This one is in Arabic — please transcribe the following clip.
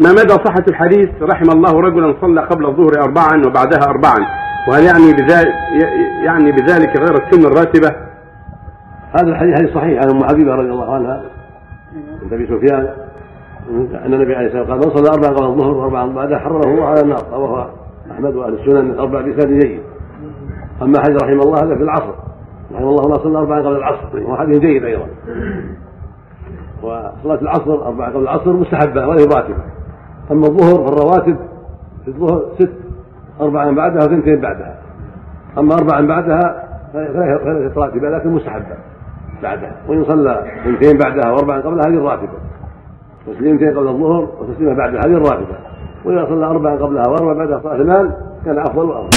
ما مدى صحة الحديث رحم الله رجلا صلى قبل الظهر 4 وبعدها 4؟ وهل يعني بذلك غير السنة الراتبة؟ هذا الحديث صحيح عن أم حبيبة رضي الله عنها عند أبي سفيان أن النبي عليه الصلاة والسلام قال: من صلى 4 قبل الظهر و4 بعدها حرمه الله على النار. رواه أحمد وأهل السنن الأربع بإسناد جيد. أما حديث رحم الله هذا في العصر، رحم الله ما صلى 4 قبل العصر، وهو حديث جيد أيضا. وصلاة العصر 4 قبل العصر مستحبة وهي راتبة. أما الظهر فالرواتب في الظهر 6، 4 بعدها و2 بعدها. أما 4 بعدها فهي راتبة لكن مستحبة بعدها، وإن صلى 2 بعدها و4 قبلها هذه الراتبة، تسليمتين قبل الظهر وتسليمة بعدها هذه الراتبة، وإذا صلى 4 قبلها و4 بعدها صلاة 8 كان أفضل وأفضل.